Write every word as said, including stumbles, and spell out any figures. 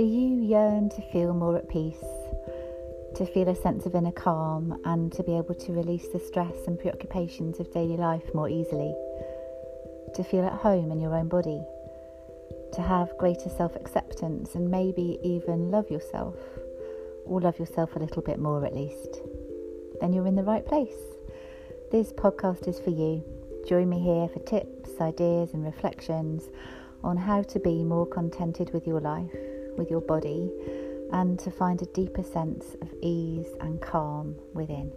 Do you yearn to feel more at peace, to feel a sense of inner calm and to be able to release the stress and preoccupations of daily life more easily, to feel at home in your own body, to have greater self-acceptance and maybe even love yourself, or love yourself a little bit more at least? Then you're in the right place. This podcast is for you. Join me here for tips, ideas and reflections on how to be more contented with your life, with your body, and to find a deeper sense of ease and calm within.